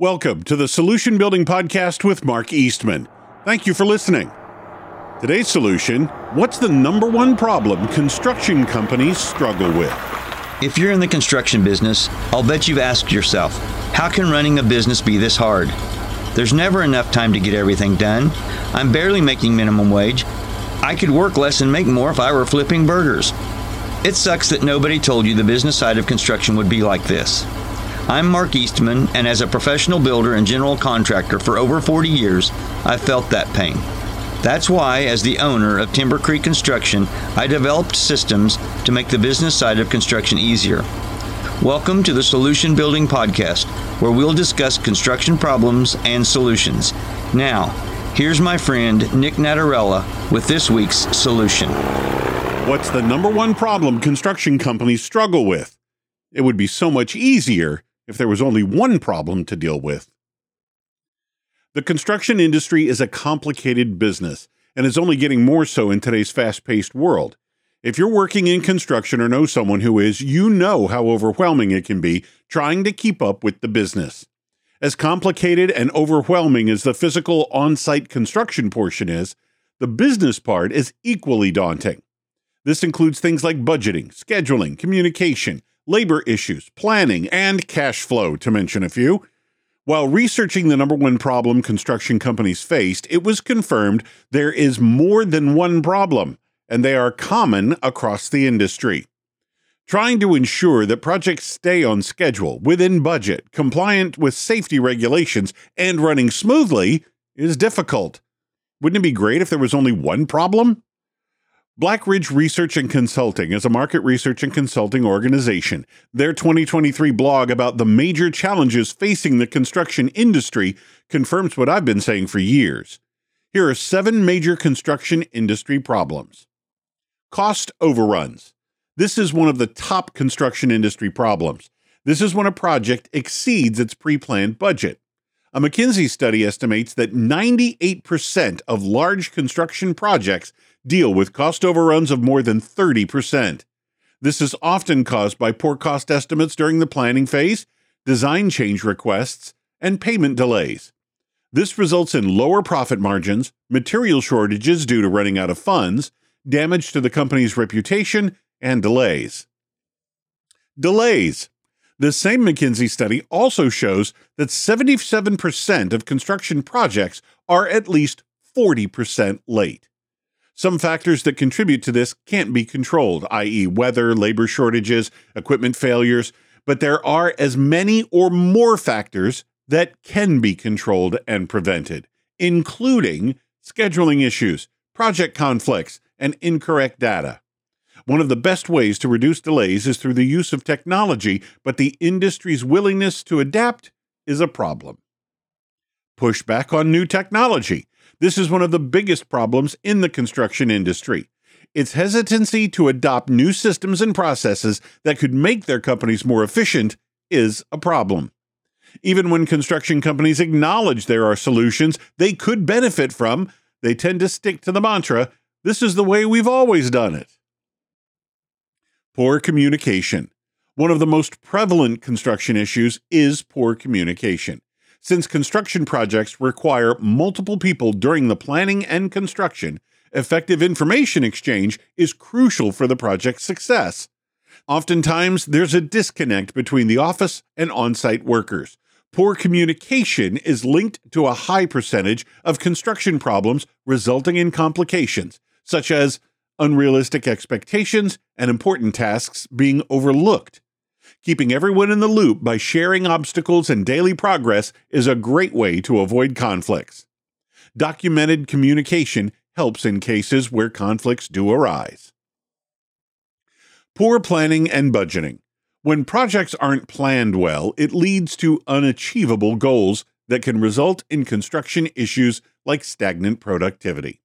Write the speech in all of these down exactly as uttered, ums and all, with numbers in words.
Welcome to the Solution Building Podcast with Mark Eastman. Thank you for listening. Today's solution, what's the number one problem construction companies struggle with? If you're in the construction business, I'll bet you've asked yourself, how can running a business be this hard? There's never enough time to get everything done. I'm barely making minimum wage. I could work less and make more if I were flipping burgers. It sucks that nobody told you the business side of construction would be like this. I'm Mark Eastman, and as a professional builder and general contractor for over forty years, I've felt that pain. That's why, as the owner of Timber Creek Construction, I developed systems to make the business side of construction easier. Welcome to the Solution Building Podcast, where we'll discuss construction problems and solutions. Now, here's my friend Nick Nattarella with this week's solution. What's the number one problem construction companies struggle with? It would be so much easier if there was only one problem to deal with. The construction industry is a complicated business and is only getting more so in today's fast-paced world. If you're working in construction or know someone who is, you know how overwhelming it can be trying to keep up with the business. As complicated and overwhelming as the physical on-site construction portion is, the business part is equally daunting. This includes things like budgeting, scheduling, communication, labor issues, planning, and cash flow, to mention a few. While researching the number one problem construction companies faced, it was confirmed there is more than one problem, and they are common across the industry. Trying to ensure that projects stay on schedule, within budget, compliant with safety regulations, and running smoothly is difficult. Wouldn't it be great if there was only one problem? Blackridge Research and Consulting is a market research and consulting organization. Their twenty twenty-three blog about the major challenges facing the construction industry confirms what I've been saying for years. Here are seven major construction industry problems. Cost overruns. This is one of the top construction industry problems. This is when a project exceeds its pre-planned budget. A McKinsey study estimates that ninety-eight percent of large construction projects deal with cost overruns of more than thirty percent. This is often caused by poor cost estimates during the planning phase, design change requests, and payment delays. This results in lower profit margins, material shortages due to running out of funds, damage to the company's reputation, and delays. Delays. The same McKinsey study also shows that seventy-seven percent of construction projects are at least forty percent late. Some factors that contribute to this can't be controlled, that is weather, labor shortages, equipment failures, but there are as many or more factors that can be controlled and prevented, including scheduling issues, project conflicts, and incorrect data. One of the best ways to reduce delays is through the use of technology, but the industry's willingness to adapt is a problem. Pushback on new technology. This is one of the biggest problems in the construction industry. It's hesitancy to adopt new systems and processes that could make their companies more efficient is a problem. Even when construction companies acknowledge there are solutions they could benefit from, they tend to stick to the mantra, "This is the way we've always done it." Poor communication. One of the most prevalent construction issues is poor communication. Since construction projects require multiple people during the planning and construction, effective information exchange is crucial for the project's success. Oftentimes, there's a disconnect between the office and on-site workers. Poor communication is linked to a high percentage of construction problems resulting in complications, such as unrealistic expectations, and important tasks being overlooked. Keeping everyone in the loop by sharing obstacles and daily progress is a great way to avoid conflicts. Documented communication helps in cases where conflicts do arise. Poor planning and budgeting. When projects aren't planned well, it leads to unachievable goals that can result in construction issues like stagnant productivity.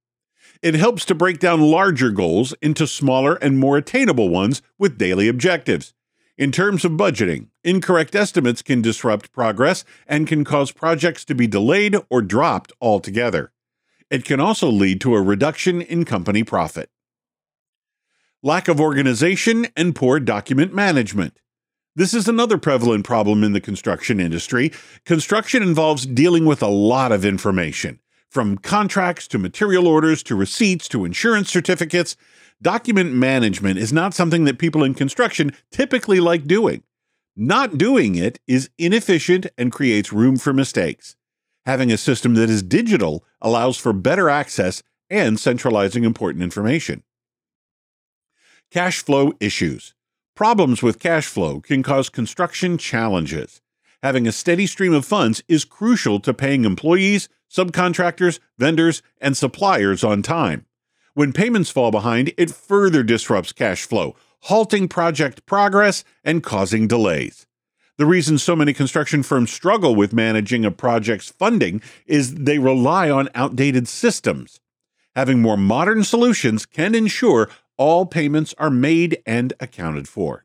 It helps to break down larger goals into smaller and more attainable ones with daily objectives. In terms of budgeting, incorrect estimates can disrupt progress and can cause projects to be delayed or dropped altogether. It can also lead to a reduction in company profit. Lack of organization and poor document management. This is another prevalent problem in the construction industry. Construction involves dealing with a lot of information, from contracts to material orders to receipts to insurance certificates. Document management is not something that people in construction typically like doing. Not doing it is inefficient and creates room for mistakes. Having a system that is digital allows for better access and centralizing important information. Cash flow issues. Problems with cash flow can cause construction challenges. Having a steady stream of funds is crucial to paying employees, subcontractors, vendors, and suppliers on time. When payments fall behind, it further disrupts cash flow, halting project progress and causing delays. The reason so many construction firms struggle with managing a project's funding is they rely on outdated systems. Having more modern solutions can ensure all payments are made and accounted for.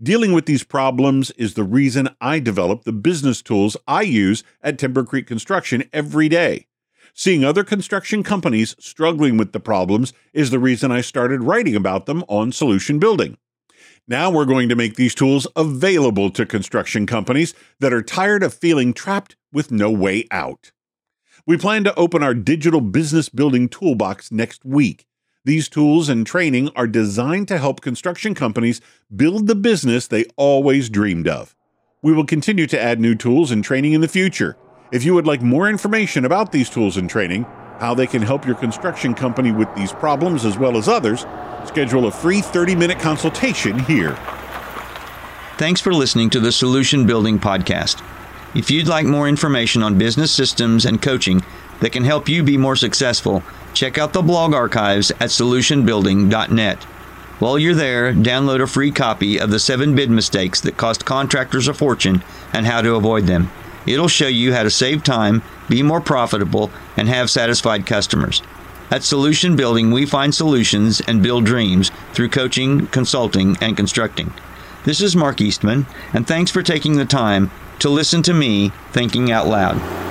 Dealing with these problems is the reason I developed the business tools I use at Timber Creek Construction every day. Seeing other construction companies struggling with the problems is the reason I started writing about them on Solution Building. Now we're going to make these tools available to construction companies that are tired of feeling trapped with no way out. We plan to open our digital business building toolbox next week. These tools and training are designed to help construction companies build the business they always dreamed of. We will continue to add new tools and training in the future. If you would like more information about these tools and training, how they can help your construction company with these problems as well as others, schedule a free thirty-minute consultation here. Thanks for listening to the Solution Building Podcast. If you'd like more information on business systems and coaching that can help you be more successful, check out the blog archives at solution building dot net. While you're there, download a free copy of the seven bid mistakes that cost contractors a fortune and how to avoid them. It'll show you how to save time, be more profitable, and have satisfied customers. At Solution Building, we find solutions and build dreams through coaching, consulting, and constructing. This is Mark Eastman, and thanks for taking the time to listen to me thinking out loud.